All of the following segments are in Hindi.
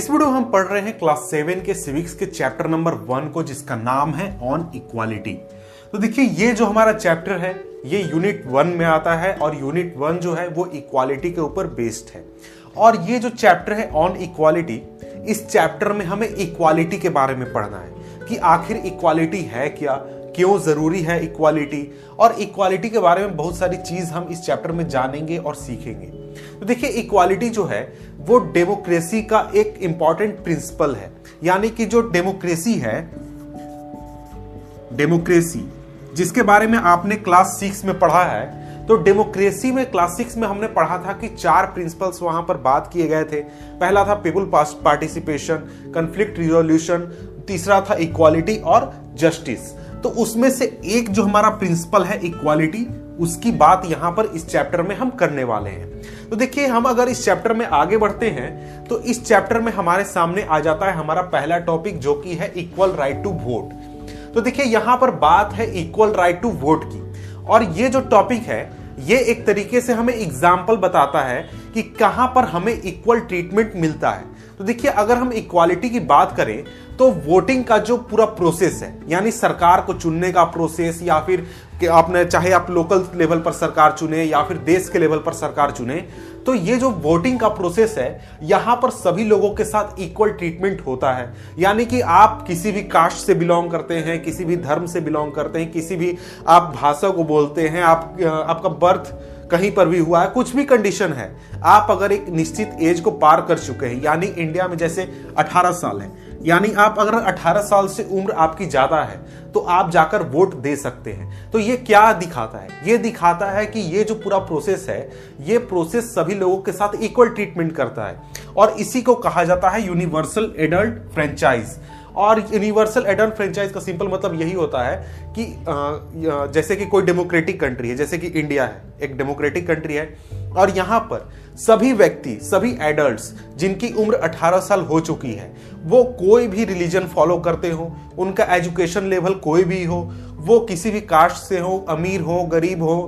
इस वीडियो हम पढ़ रहे हैं क्लास 7 के सिविक्स के चैप्टर नंबर 1 को, जिसका नाम है ऑन इक्वालिटी। तो देखिए, ये जो हमारा चैप्टर है ये यूनिट 1 में आता है और यूनिट 1 जो है वो इक्वालिटी के ऊपर बेस्ड है। और ये जो चैप्टर है ऑन इक्वालिटी, इस चैप्टर में हमें इक्वालिटी के बारे में पढ़ना है कि आखिर इक्वालिटी है क्या, क्यों जरूरी है इक्वालिटी, और इक्वालिटी के बारे में बहुत सारी चीज हम इस चैप्टर में जानेंगे और सीखेंगे। तो देखिए, इक्वालिटी जो है वो डेमोक्रेसी का एक इंपॉर्टेंट प्रिंसिपल है, यानी कि जो डेमोक्रेसी है, डेमोक्रेसी जिसके बारे में आपने क्लास 6 में पढ़ा है, तो डेमोक्रेसी में क्लास 6 में हमने पढ़ा था कि 4 प्रिंसिपल्स वहां पर बात किए गए थे। पहला था पीपल पार्टिसिपेशन, कॉन्फ्लिक्ट रिजोल्यूशन, तीसरा था इक्वालिटी और जस्टिस। तो उसमें से एक जो हमारा प्रिंसिपल है इक्वालिटी, उसकी बात यहाँ पर इस चैप्टर में हम करने वाले हैं। तो देखिए, हम अगर इस चैप्टर में आगे बढ़ते हैं तो इस चैप्टर में हमारे सामने आ जाता है हमारा पहला टॉपिक, जो कि है इक्वल राइट टू वोट। तो देखिए, यहाँ पर बात है इक्वल राइट टू वोट की, और ये जो टॉपिक है ये एक तरीके से हमें एग्जाम्पल बताता है कि कहाँ पर हमें इक्वल ट्रीटमेंट मिलता है। तो देखिए, अगर हम इक्वालिटी की बात करें तो वोटिंग का जो पूरा प्रोसेस है, यानी सरकार को चुनने का प्रोसेस, या फिर कि आपने चाहे आप लोकल लेवल पर सरकार चुने या फिर देश के लेवल पर सरकार चुने, तो ये जो वोटिंग का प्रोसेस है यहाँ पर सभी लोगों के साथ इक्वल ट्रीटमेंट होता है। यानी कि आप किसी भी कास्ट से बिलोंग करते हैं, किसी भी धर्म से बिलोंग करते हैं, किसी भी आप भाषा को बोलते हैं, आपका बर्थ कहीं पर भी हुआ है, कुछ भी कंडीशन है, आप अगर एक निश्चित एज को पार कर चुके हैं, यानी इंडिया में जैसे 18 साल है, यानी आप अगर 18 साल से उम्र आपकी ज़्यादा है तो आप जाकर वोट दे सकते हैं। तो ये क्या दिखाता है? ये दिखाता है कि ये जो पूरा प्रोसेस है ये प्रोसेस सभी लोगों के साथ इक्वल ट्रीटमेंट करता है, और इसी को कहा जाता है यूनिवर्सल एडल्ट फ्रेंचाइज। और यूनिवर्सल एडल्ट फ्रेंचाइज का सिंपल मतलब यही होता है कि जैसे कि कोई डेमोक्रेटिक कंट्री है, जैसे कि इंडिया है, एक डेमोक्रेटिक कंट्री है, और यहाँ पर सभी व्यक्ति, सभी एडल्ट्स जिनकी उम्र 18 साल हो चुकी है, वो कोई भी रिलीजन फॉलो करते हो, उनका एजुकेशन लेवल कोई भी हो, वो किसी भी कास्ट से हो, अमीर हो, गरीब हो,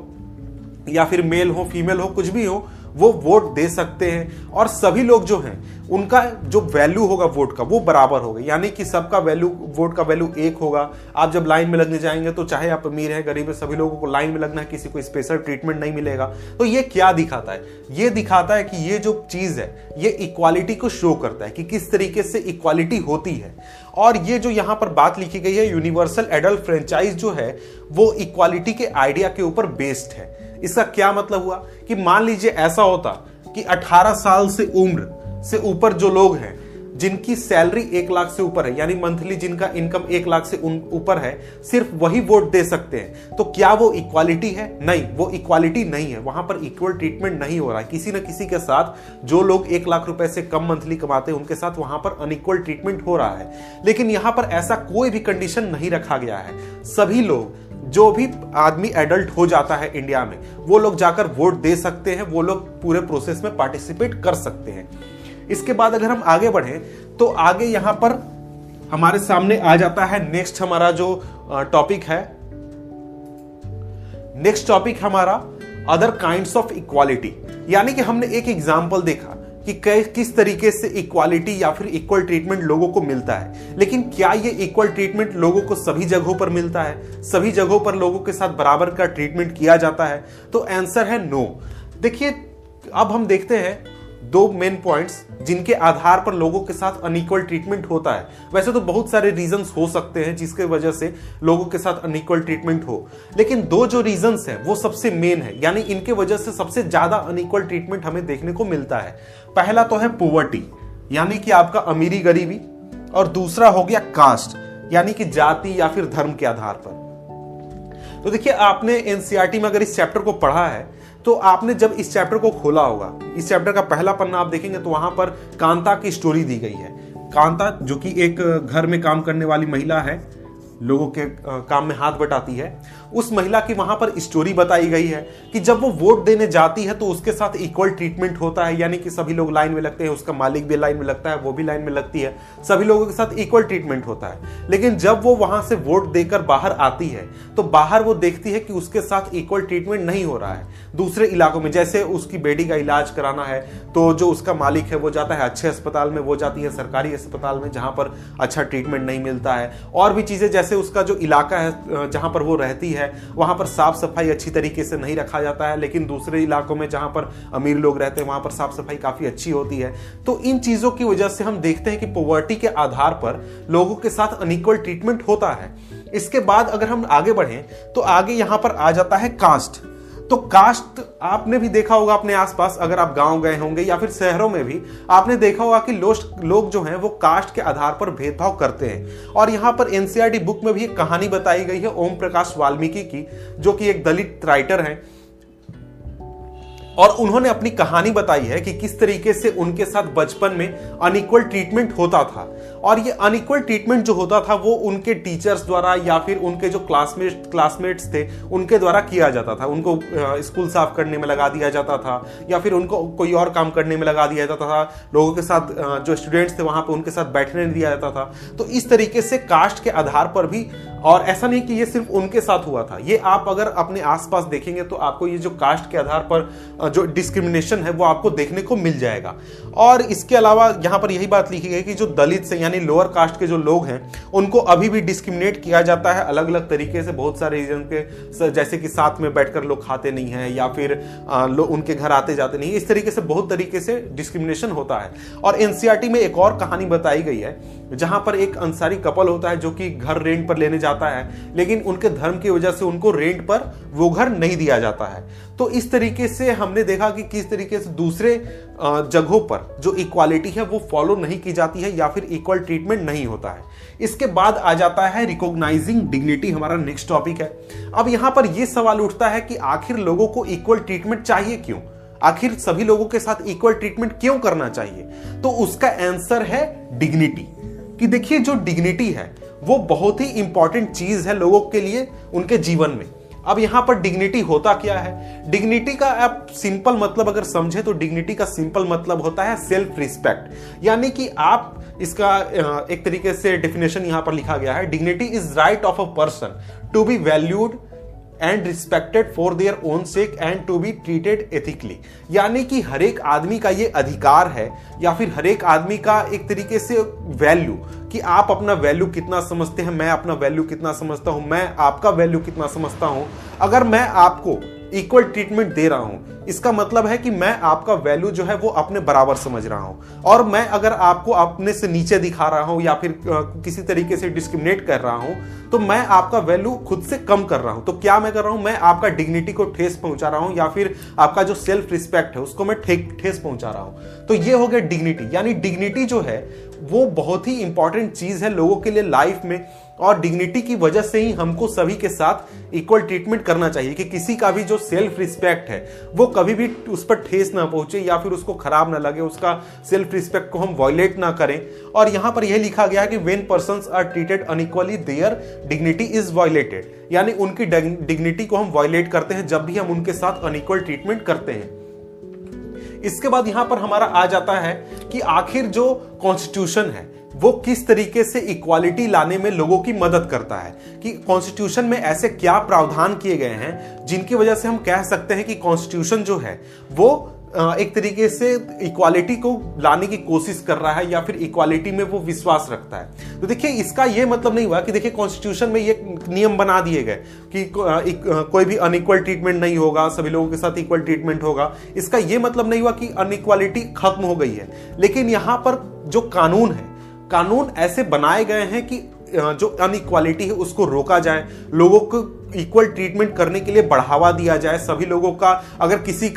या फिर मेल हो, फीमेल हो, कुछ भी हो, वो वोट दे सकते हैं। और सभी लोग जो हैं उनका जो वैल्यू होगा वोट का वो बराबर होगा, यानी कि सबका वैल्यू, वोट का वैल्यू एक होगा। आप जब लाइन में लगने जाएंगे तो चाहे आप अमीर हैं, गरीब हैं, सभी लोगों को लाइन में लगना है, किसी को स्पेशल ट्रीटमेंट नहीं मिलेगा। तो ये क्या दिखाता है? ये दिखाता है कि ये जो चीज़ है ये इक्वालिटी को शो करता है कि किस तरीके से इक्वालिटी होती है। और ये जो यहाँ पर बात लिखी गई है यूनिवर्सल एडल्ट फ्रेंचाइज जो है वो इक्वालिटी के आइडिया के ऊपर बेस्ड है। इसका क्या मतलब हुआ कि मान लीजिए ऐसा होता कि 18 साल से उम्र से ऊपर जो लोग हैं, जिनकी सैलरी 1 लाख से ऊपर है, यानी मंथली जिनका इनकम 1 लाख से ऊपर है, सिर्फ वही वोट दे सकते हैं। तो क्या वो इक्वालिटी है? नहीं, वो इक्वालिटी नहीं है, वहां पर इक्वल ट्रीटमेंट नहीं हो रहा है। किसी न किसी के साथ जो लोग 1 लाख रुपए से कम मंथली कमाते हैं उनके साथ वहां पर अनइक्वल ट्रीटमेंट हो रहा है। लेकिन यहाँ पर ऐसा कोई भी कंडीशन नहीं रखा गया है। सभी लोग, जो भी आदमी एडल्ट हो जाता है इंडिया में, वो लोग जाकर वोट दे सकते हैं, वो लोग पूरे प्रोसेस में पार्टिसिपेट कर सकते हैं। इसके बाद अगर हम आगे बढ़ें तो आगे यहाँ पर हमारे सामने आ जाता है नेक्स्ट हमारा जो टॉपिक है, नेक्स्ट टॉपिक हमारा अदर काइंड्स ऑफ इक्वालिटी। यानी कि हमने एक एग्जाम्पल देखा कि किस तरीके से इक्वालिटी या फिर इक्वल ट्रीटमेंट लोगों को मिलता है। लेकिन क्या ये इक्वल ट्रीटमेंट लोगों को सभी जगहों पर मिलता है? सभी जगहों पर लोगों के साथ बराबर का ट्रीटमेंट किया जाता है? तो आंसर है नो। देखिए, अब हम देखते हैं 2 मेन पॉइंट्स जिनके आधार पर लोगों के साथ अनइक्वल ट्रीटमेंट होता है। वैसे तो बहुत सारे रीजंस हो सकते हैं जिसके वजह से लोगों के साथ अनइक्वल ट्रीटमेंट हो, लेकिन 2 जो रीजंस हैं वो सबसे मेन है, यानी इनके वजह से सबसे ज़्यादा अनइक्वल ट्रीटमेंट हमें देखने को मिलता है। पहला तो है पॉवर्टी, यानी कि आपका अमीरी गरीबी, और दूसरा हो गया कास्ट, यानी कि जाति या फिर धर्म के आधार पर। तो देखिए, आपने एनसीईआरटी में अगर इस चैप्टर को पढ़ा है तो आपने जब इस चैप्टर को खोला होगा, इस चैप्टर का पहला पन्ना आप देखेंगे तो वहां पर कांता की स्टोरी दी गई है। कांता जो कि एक घर में काम करने वाली महिला है, लोगों के काम में हाथ बटाती है, उस महिला की वहां पर स्टोरी बताई गई है कि जब वो वोट देने जाती है तो उसके साथ इक्वल ट्रीटमेंट होता है, यानी कि सभी लोग लाइन में लगते हैं, उसका मालिक भी लाइन में लगता है, वो भी लाइन में लगती है, सभी लोगों के साथ इक्वल ट्रीटमेंट होता है। लेकिन जब वो वहां से वोट देकर बाहर आती है तो बाहर वो देखती है कि उसके साथ इक्वल ट्रीटमेंट नहीं हो रहा है दूसरे इलाकों में। जैसे उसकी बेटी का इलाज कराना है तो जो उसका मालिक है वो जाता है अच्छे अस्पताल में, वो जाती है सरकारी अस्पताल में जहां पर अच्छा ट्रीटमेंट नहीं मिलता है। और भी चीजें जैसे उसका जो इलाका है जहां पर वो रहती है वहां पर साफ सफाई अच्छी तरीके से नहीं रखा जाता है, लेकिन दूसरे इलाकों में जहां पर अमीर लोग रहते हैं वहां पर साफ सफाई काफी अच्छी होती है। तो इन चीजों की वजह से हम देखते हैं कि पॉवर्टी के आधार पर लोगों के साथ अनइक्वल ट्रीटमेंट होता है। इसके बाद अगर हम आगे बढ़ें तो आगे यहां पर आ जाता है कास्ट। तो कास्ट आपने भी देखा होगा अपने आसपास, अगर आप गांव गए होंगे या फिर शहरों में भी आपने देखा होगा कि लोग जो हैं वो कास्ट के आधार पर भेदभाव करते हैं। और यहाँ पर एनसीईआरटी बुक में भी एक कहानी बताई गई है ओम प्रकाश वाल्मीकि की, जो कि एक दलित राइटर हैं, और उन्होंने अपनी कहानी बताई है कि किस तरीके से उनके साथ बचपन में अनइक्वल ट्रीटमेंट होता था। और ये अनइक्वल ट्रीटमेंट जो होता था वो उनके टीचर्स द्वारा या फिर उनके जो क्लासमेट्स थे उनके द्वारा किया जाता था। उनको स्कूल साफ करने में लगा दिया जाता था या फिर उनको कोई और काम करने में लगा दिया जाता था। लोगों के साथ जो स्टूडेंट्स थे वहाँ पर उनके साथ बैठने नहीं दिया जाता था। तो इस तरीके से कास्ट के आधार पर भी, और ऐसा नहीं कि ये सिर्फ उनके साथ हुआ था, ये आप अगर अपने आसपास देखेंगे तो आपको ये जो कास्ट के आधार पर जो डिस्क्रिमिनेशन है वो आपको देखने को मिल जाएगा। और इसके अलावा यहाँ पर यही बात लिखी गई कि जो दलित से यानी लोअर कास्ट के जो लोग हैं उनको अभी भी डिस्क्रिमिनेट किया जाता है अलग अलग तरीके से, बहुत सारे रीजन के, जैसे कि साथ में बैठकर लोग खाते नहीं हैं या फिर लोग उनके घर आते जाते नहीं, इस तरीके से बहुत तरीके से डिस्क्रिमिनेशन होता है। और एनसीईआरटी में एक और कहानी बताई गई है जहां पर एक अंसारी कपल होता है जो कि घर रेंट पर लेने जाता है, लेकिन उनके धर्म की वजह से उनको रेंट पर वो घर नहीं दिया जाता है। तो इस तरीके से हमने देखा कि किस तरीके से दूसरे जगहों पर जो इक्वालिटी है वो फॉलो नहीं की जाती है या फिर इक्वल ट्रीटमेंट नहीं होता है। इसके बाद आ जाता है रिकॉग्नाइजिंग डिग्निटी, हमारा नेक्स्ट टॉपिक है। अब यहां पर यह सवाल उठता है कि आखिर लोगों को इक्वल ट्रीटमेंट चाहिए क्यों, आखिर सभी लोगों के साथ इक्वल ट्रीटमेंट क्यों करना चाहिए? तो उसका आंसर है डिग्निटी। कि देखिए जो डिग्निटी है वो बहुत ही इंपॉर्टेंट चीज है लोगों के लिए उनके जीवन में। अब यहां पर डिग्निटी होता क्या है? डिग्निटी का आप सिंपल मतलब अगर समझे तो डिग्निटी का सिंपल मतलब होता है सेल्फ रिस्पेक्ट, यानी कि आप इसका एक तरीके से डेफिनेशन यहां पर लिखा गया है, dignity is right of a person to be valued and respected for their own sake and to be treated ethically. यानी कि हर एक आदमी का ये अधिकार है या फिर हर एक आदमी का एक तरीके से वैल्यू, कि आप अपना वैल्यू कितना समझते हैं, मैं अपना वैल्यू कितना समझता हूँ, मैं आपका वैल्यू कितना समझता हूँ। अगर मैं आपको इक्वल ट्रीटमेंट दे रहा हूँ इसका मतलब है कि मैं आपका वैल्यू जो है वो अपने बराबर समझ रहा हूँ, और मैं अगर आपको अपने से नीचे दिखा रहा हूँ या फिर किसी तरीके से डिस्क्रिमिनेट कर रहा हूँ तो मैं आपका वैल्यू खुद से कम कर रहा हूँ। तो क्या मैं कर रहा हूँ? मैं आपका डिग्निटी को ठेस पहुँचा रहा हूँ या फिर आपका जो सेल्फ रिस्पेक्ट है उसको मैं ठेस पहुँचा रहा हूँ। तो ये हो गया डिग्निटी, यानी डिग्निटी जो है वो बहुत ही इंपॉर्टेंट चीज़ है लोगों के लिए लाइफ में, और डिग्निटी की वजह से ही हमको सभी के साथ इक्वल ट्रीटमेंट करना चाहिए कि किसी का भी जो सेल्फ रिस्पेक्ट है वो कभी भी उस पर ठेस ना पहुंचे या फिर उसको खराब ना लगे, उसका सेल्फ रिस्पेक्ट को हम वायलेट ना करें। और यहाँ पर यह लिखा गया है कि when persons are treated unequally their dignity is violated, यानी उनकी डिग्निटी को हम वायलेट करते हैं जब भी हम उनके साथ अनइक्वल ट्रीटमेंट करते हैं। इसके बाद यहाँ पर हमारा आ जाता है कि आखिर जो कॉन्स्टिट्यूशन है वो किस तरीके से इक्वालिटी लाने में लोगों की मदद करता है, कि कॉन्स्टिट्यूशन में ऐसे क्या प्रावधान किए गए हैं जिनकी वजह से हम कह सकते हैं कि कॉन्स्टिट्यूशन जो है वो एक तरीके से इक्वालिटी को लाने की कोशिश कर रहा है या फिर इक्वालिटी में वो विश्वास रखता है। तो देखिए इसका ये मतलब नहीं हुआ कि देखिए कॉन्स्टिट्यूशन में ये नियम बना दिए गए कि कोई भी अनइक्वल ट्रीटमेंट नहीं होगा, सभी लोगों के साथ इक्वल ट्रीटमेंट होगा, इसका ये मतलब नहीं हुआ कि अनइक्वालिटी खत्म हो गई है। लेकिन यहाँ पर जो कानून है, कानून ऐसे बनाए गए हैं कि जो अनइक्वालिटी है उसको रोका जाए, लोगों को इक्वल ट्रीटमेंट करने के लिए बढ़ावा दिया जाए, सभी लोगों का, अगर किसी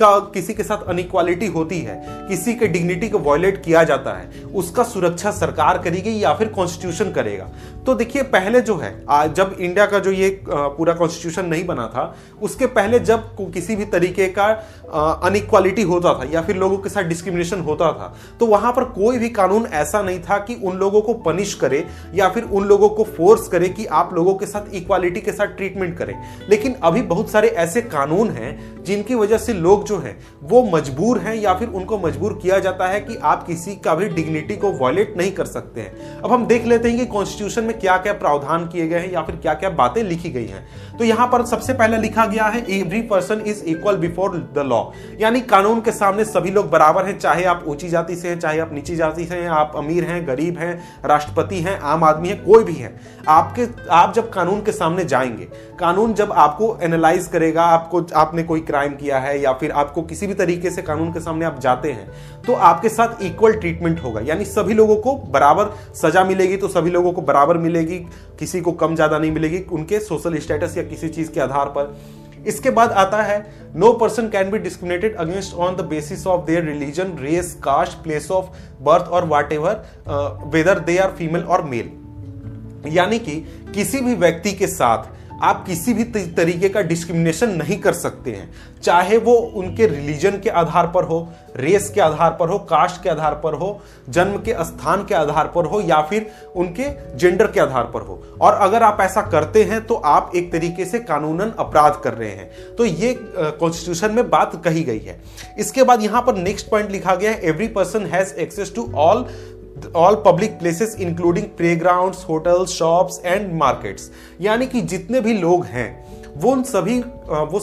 के साथ अनइक्वालिटी होती है, किसी के डिग्निटी को वायलेट किया जाता है, उसका सुरक्षा सरकार करेगी या फिर कॉन्स्टिट्यूशन करेगा। तो देखिए पहले जो है जब इंडिया का जो ये पूरा कॉन्स्टिट्यूशन नहीं बना था उसके पहले जब किसी भी तरीके का अनइक्वालिटी होता था या फिर लोगों के साथ डिस्क्रिमिनेशन होता था तो वहां पर कोई भी कानून ऐसा नहीं था कि उन लोगों को पनिश करे या फिर उन लोगों को फोर्स करे कि आप लोगों के साथ इक्वालिटी के साथ ट्रीटमेंट करें। करें। लेकिन अभी बहुत सारे ऐसे कानून हैं जिनकी वजह से लोग जो हैं वो मजबूर हैं या फिर उनको मजबूर किया जाता है कि आप किसी का भी डिग्निटी को वॉयलेट नहीं कर सकते हैं। अब हम देख लेते हैं कि कॉन्स्टिट्यूशन में क्या क्या प्रावधान किए गए हैं या फिर क्या क्या बातें लिखी गई हैं। तो यहाँ पर सबसे पहला लिखा गया है every person is equal before the law, यानी कानून के सामने सभी लोग बराबर हैं, चाहे आप ऊंची जाति से हैं, चाहे आप नीची जाति से हैं, आप अमीर हैं, गरीब हैं, राष्ट्रपति हैं, आम आदमी हैं, कोई भी है। आप जब कानून के सामने जाएंगे, कानून जब आपको एनालाइज करेगा, आपने कोई क्राइम किया है या फिर आपको किसी भी तरीके से कानून के सामने आप जाते हैं, तो आपके साथ इक्वल ट्रीटमेंट होगा, यानी सभी लोगों को बराबर सजा मिलेगी, तो सभी लोगों को बराबर मिलेगी, किसी को कम ज्यादा नहीं मिलेगी उनके सोशल स्टेटस या किसी चीज के आधार पर। इसके बाद आता है no person can be discriminated against on the basis of their religion, race, caste, place of birth और whatever, whether they are female और मेल। यानी कि किसी भी व्यक्ति के साथ आप किसी भी तरीके का डिस्क्रिमिनेशन नहीं कर सकते हैं, चाहे वो उनके रिलीजन के आधार पर हो, रेस के आधार पर हो, कास्ट के आधार पर हो, जन्म के स्थान के आधार पर हो, या फिर उनके जेंडर के आधार पर हो। और अगर आप ऐसा करते हैं तो आप एक तरीके से कानूनन अपराध कर रहे हैं। तो ये कॉन्स्टिट्यूशन में बात कही गई है। इसके बाद यहाँ पर नेक्स्ट पॉइंट लिखा गया है every person has access to all public places including playgrounds, hotels, shops and markets. यानी कि जितने भी लोग हैं वो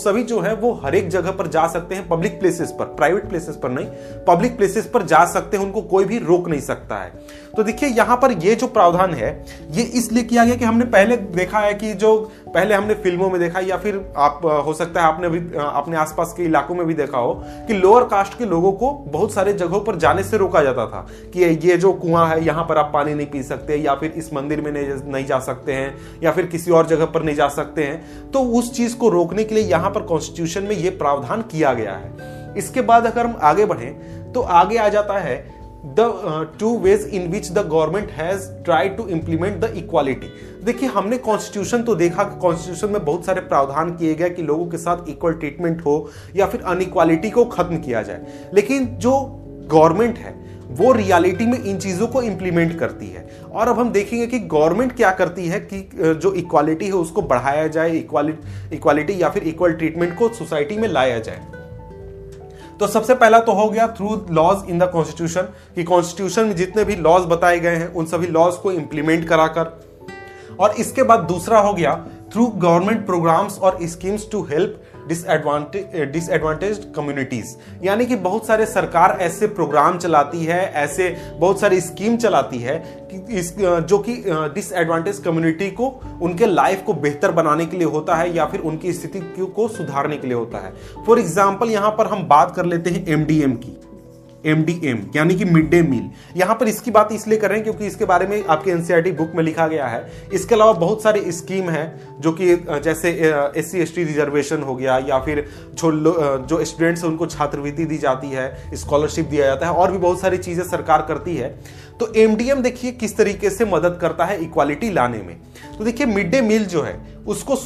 सभी जो है वो हर एक जगह पर जा सकते हैं, पब्लिक प्लेसेस पर, प्राइवेट प्लेसेस पर नहीं, पब्लिक प्लेसेस पर जा सकते हैं, उनको कोई भी रोक नहीं सकता है। तो देखिए यहाँ पर ये जो प्रावधान है ये इसलिए किया गया कि हमने पहले देखा है कि जो पहले हमने फिल्मों में देखा या फिर आप हो सकता है आपने भी अपने आसपास के इलाकों में भी देखा हो कि लोअर कास्ट के लोगों को बहुत सारे जगहों पर जाने से रोका जाता था कि ये जो कुआं है यहाँ पर आप पानी नहीं पी सकते, या फिर इस मंदिर में नहीं जा सकते हैं, या फिर किसी और जगह पर नहीं जा सकते हैं। तो उस चीज को रोकने के लिए यहां पर कॉन्स्टिट्यूशन में यह प्रावधान किया गया है। इसके बाद अगर हम आगे बढ़ें तो आगे आ जाता है the two ways in which the government has tried to implement the equality. देखिए हमने कॉन्स्टिट्यूशन तो देखा कि कॉन्स्टिट्यूशन में बहुत सारे प्रावधान किए गए कि लोगों के साथ इक्वल ट्रीटमेंट हो या फिर अनइक्वालिटी को खत्म किया जाए, लेकिन जो गवर्नमेंट है वो रियलिटी में इन चीज़ों को इम्प्लीमेंट करती है। और अब हम देखेंगे कि गवर्नमेंट क्या करती है कि जो इक्वालिटी है उसको बढ़ाया जाए, इक्वालिटी या फिर इक्वल ट्रीटमेंट को सोसाइटी में लाया जाए। तो सबसे पहला तो हो गया through laws in the constitution, कि कॉन्स्टिट्यूशन में जितने भी लॉज बताए गए हैं उन सभी लॉज को इम्प्लीमेंट कराकर। और इसके बाद दूसरा हो गया थ्रू गवर्नमेंट प्रोग्राम्स और schemes to help disadvantaged communities. यानी कि बहुत सारे सरकार ऐसे प्रोग्राम चलाती है, ऐसे बहुत सारे स्कीम चलाती है जो कि डिसएडवांटेज कम्युनिटी को उनके लाइफ को बेहतर बनाने के लिए होता है या फिर उनकी स्थिति को सुधारने के लिए होता है। फॉर एग्जाम्पल यहाँ पर हम बात कर लेते हैं एमडीएम की, MDM यानी कि मिड डे मील। यहाँ पर इसकी बात इसलिए कर रहे हैं क्योंकि इसके बारे में आपके NCERT बुक में लिखा गया है। इसके अलावा बहुत सारे स्कीम हैं जो कि जैसे SC/ST रिजर्वेशन हो गया, या फिर जो स्टूडेंट्स हैं उनको छात्रवृत्ति दी जाती है, स्कॉलरशिप दिया जाता है, और भी बहुत सारी चीज़ें सरकार करती है। तो MDM देखिए किस तरीके से मदद करता है इक्वालिटी लाने में। तो देखिए मिड डे मील जो है उसको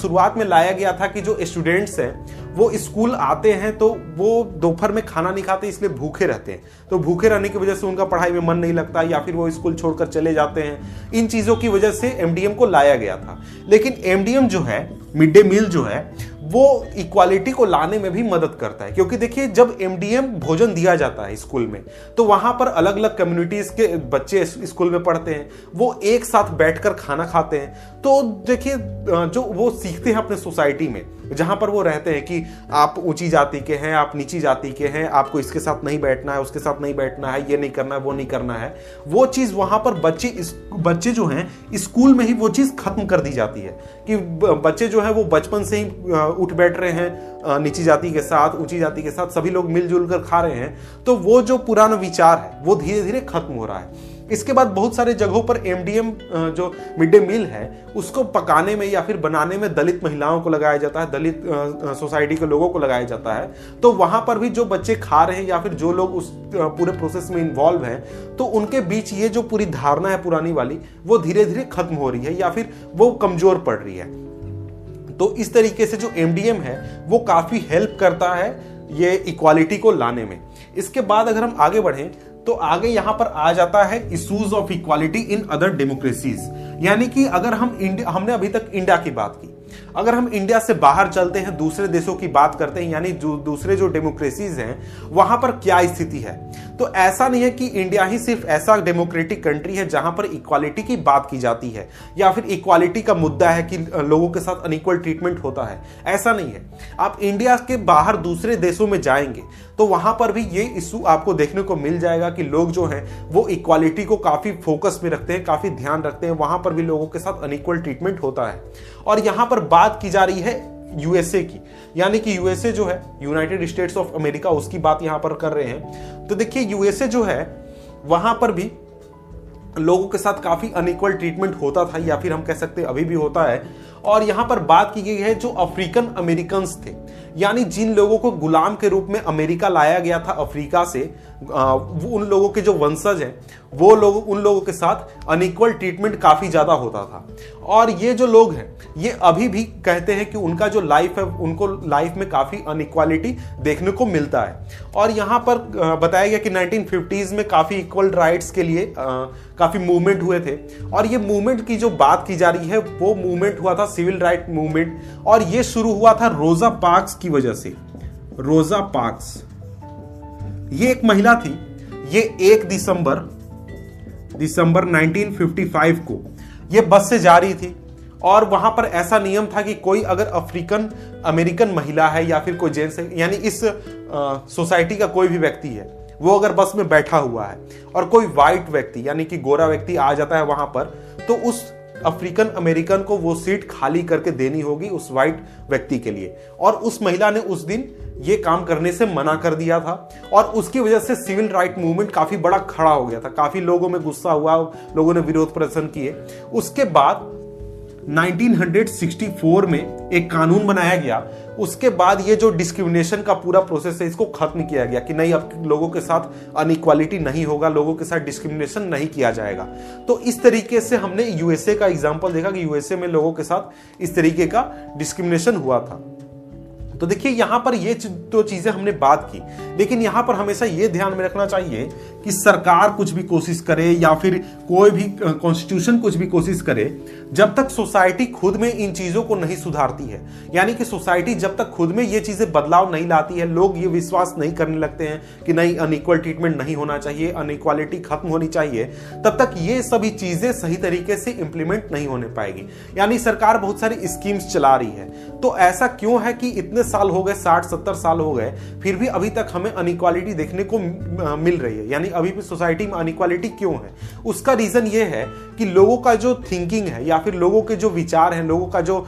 शुरुआत में लाया गया था कि जो स्टूडेंट्स हैं वो स्कूल आते हैं तो वो दोपहर में खाना नहीं खाते, इसलिए भूखे रहते हैं। तो भूखे रहने की वजह से उनका पढ़ाई में मन नहीं लगता या फिर वो स्कूल छोड़कर चले जाते हैं। इन चीज़ों की वजह से MDM को लाया गया था। लेकिन MDM जो है, मिड डे मील जो है, वो इक्वालिटी को लाने में भी मदद करता है, क्योंकि देखिए जब MDM भोजन दिया जाता है स्कूल में तो वहाँ पर अलग अलग कम्युनिटीज़ के बच्चे स्कूल में पढ़ते हैं, वो एक साथ बैठकर खाना खाते हैं। तो देखिए जो वो सीखते हैं अपने सोसाइटी में जहाँ पर वो रहते हैं कि आप ऊंची जाति के हैं, आप नीची जाति के हैं, आपको इसके साथ नहीं बैठना है, उसके साथ नहीं बैठना है, ये नहीं करना है, वो नहीं करना है, वो चीज़ वहाँ पर बच्चे जो हैं स्कूल में ही वो चीज़ खत्म कर दी जाती है कि बच्चे जो हैं वो बचपन से ही उठ बैठ रहे हैं, नीची जाति के साथ ऊंची जाति के साथ सभी लोग मिलजुल कर खा रहे हैं। तो वो जो पुराना विचार है वो धीरे धीरे खत्म हो रहा है। इसके बाद बहुत सारे जगहों पर MDM जो मिड डे मील है उसको पकाने में या फिर बनाने में दलित महिलाओं को लगाया जाता है, दलित सोसाइटी के लोगों को लगाया जाता है। तो वहाँ पर भी जो बच्चे खा रहे हैं या फिर जो लोग उस पूरे प्रोसेस में इन्वॉल्व हैं तो उनके बीच ये जो पूरी धारणा है पुरानी वाली वो धीरे धीरे खत्म हो रही है या फिर वो कमज़ोर पड़ रही है। तो इस तरीके से जो MDM है वो काफ़ी हेल्प करता है ये इक्वालिटी को लाने में। इसके बाद अगर हम आगे बढ़ें तो आगे यहाँ पर आ जाता है issues of equality in other democracies. यानी कि अगर हमने अभी तक इंडिया की बात की अगर हम इंडिया से बाहर चलते हैं, दूसरे देशों की बात करते हैं, यानी जो दूसरे जो डेमोक्रेसीज हैं वहां पर क्या स्थिति है, तो ऐसा नहीं है कि इंडिया ही सिर्फ ऐसा डेमोक्रेटिक कंट्री है जहां पर इक्वालिटी की बात की जाती है या फिर इक्वालिटी का मुद्दा है कि लोगों के साथ अनइक्वल ट्रीटमेंट होता है। ऐसा नहीं है। आप इंडिया के बाहर दूसरे देशों में जाएंगे तो वहां पर भी ये इशू आपको देखने को मिल जाएगा कि लोग जो हैं वो इक्वालिटी को काफी फोकस में रखते हैं, काफी ध्यान रखते हैं, वहां पर भी लोगों के साथ अनइक्वल ट्रीटमेंट होता है। और यहां पर बात की जा रही है यूएसए की, यानी कि यूएसए जो है यूनाइटेड स्टेट्स ऑफ अमेरिका, उसकी बात यहां पर कर रहे हैं। तो देखिए यूएसए जो है वहां पर भी लोगों के साथ काफी अनइक्वल ट्रीटमेंट होता था, या फिर हम कह सकते हैं अभी भी होता है। और यहां पर बात की गई है जो अफ्रीकन अमेरिकन्स थे, यानी जिन लोगों को गुलाम के रूप में अमेरिका लाया गया था अफ्रीका से, उन लोगों के जो वंशज हैं वो लोग, उन लोगों के साथ अनइक्वल ट्रीटमेंट काफ़ी ज़्यादा होता था। और ये जो लोग हैं ये अभी भी कहते हैं कि उनका जो लाइफ है, उनको लाइफ में काफ़ी अनइक्वालिटी देखने को मिलता है। और यहाँ पर बताया गया कि 1950s में काफ़ी इक्वल राइट्स के लिए काफ़ी मूवमेंट हुए थे। और ये मूवमेंट की जो बात की जा रही है वो मूवमेंट हुआ था सिविल राइट मूवमेंट, और ये शुरू हुआ था रोजा पार्क्स की वजह से। रोजा पार्क्स ये एक महिला थी, ये 1 दिसंबर 1955 को ये बस से जा रही थी। और वहां पर ऐसा नियम था कि कोई अगर अफ्रीकन अमेरिकन महिला है या फिर कोई जेंट्स है, यानी इस सोसाइटी का कोई भी व्यक्ति है, वो अगर बस में बैठा हुआ है और कोई व्हाइट व्यक्ति यानी कि गोरा व्यक्ति आ जाता है वहां पर, तो उस अफ्रीकन अमेरिकन को वो सीट खाली करके देनी होगी उस व्हाइट व्यक्ति के लिए। और उस महिला ने उस दिन ये काम करने से मना कर दिया था, और उसकी वजह से सिविल राइट मूवमेंट काफ़ी बड़ा खड़ा हो गया था। काफ़ी लोगों में गुस्सा हुआ, लोगों ने विरोध प्रदर्शन किए। उसके बाद 1964 में एक कानून बनाया गया। उसके बाद ये जो डिस्क्रिमिनेशन का पूरा प्रोसेस है इसको ख़त्म किया गया कि नहीं, अब लोगों के साथ अनइक्वालिटी नहीं होगा, लोगों के साथ डिस्क्रिमिनेशन नहीं किया जाएगा। तो इस तरीके से हमने यूएसए का एग्जाम्पल देखा कि यूएसए में लोगों के साथ इस तरीके का डिस्क्रिमिनेशन हुआ था। तो देखिए यहाँ पर ये तो चीज़ें हमने बात की, लेकिन यहाँ पर हमेशा ये ध्यान में रखना चाहिए कि सरकार कुछ भी कोशिश करे या फिर कोई भी कॉन्स्टिट्यूशन कुछ भी कोशिश करे, जब तक सोसाइटी खुद में इन चीज़ों को नहीं सुधारती है, यानी कि सोसाइटी जब तक खुद में ये चीज़ें बदलाव नहीं लाती है, लोग ये विश्वास नहीं करने लगते हैं कि नहीं अनइक्वल ट्रीटमेंट नहीं होना चाहिए, अनइक्वालिटी खत्म होनी चाहिए, तब तक ये सभी चीज़ें सही तरीके से इम्प्लीमेंट नहीं होने पाएगी। यानी सरकार बहुत सारी स्कीम्स चला रही है, तो ऐसा क्यों है कि इतने साल हो गए, 60-70 साल हो गए, फिर भी अभी तक हमें अनइक्वालिटी देखने को मिल रही है, यानी अभी भी सोसाइटी में अनइक्वालिटी क्यों है? उसका रीजन ये है कि लोगों का जो थिंकिंग है या फिर लोगों के जो विचार हैं, लोगों का जो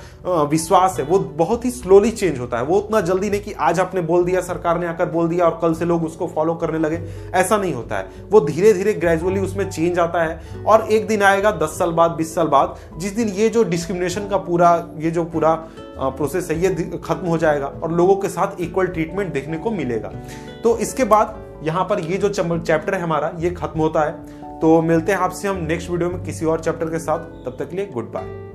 विश्वास है वो बहुत ही स्लोली चेंज होता है। वो उतना जल्दी नहीं कि आज आपने बोल दिया, सरकार ने आकर बोल दिया और कल से लोग उसको फॉलो करने लगे, ऐसा नहीं होता है। वो धीरे धीरे ग्रेजुअली उसमें चेंज आता है, और एक दिन आएगा 10 साल बाद, 20 साल बाद, जिस दिन ये जो डिस्क्रिमिनेशन का पूरा ये जो पूरा प्रोसेस है ये खत्म हो जाएगा और लोगों के साथ इक्वल ट्रीटमेंट देखने को मिलेगा। तो इसके बाद यहाँ पर ये जो चैप्टर है हमारा ये खत्म होता है। तो मिलते हैं आपसे हम नेक्स्ट वीडियो में किसी और चैप्टर के साथ। तब तक के लिए गुड बाय।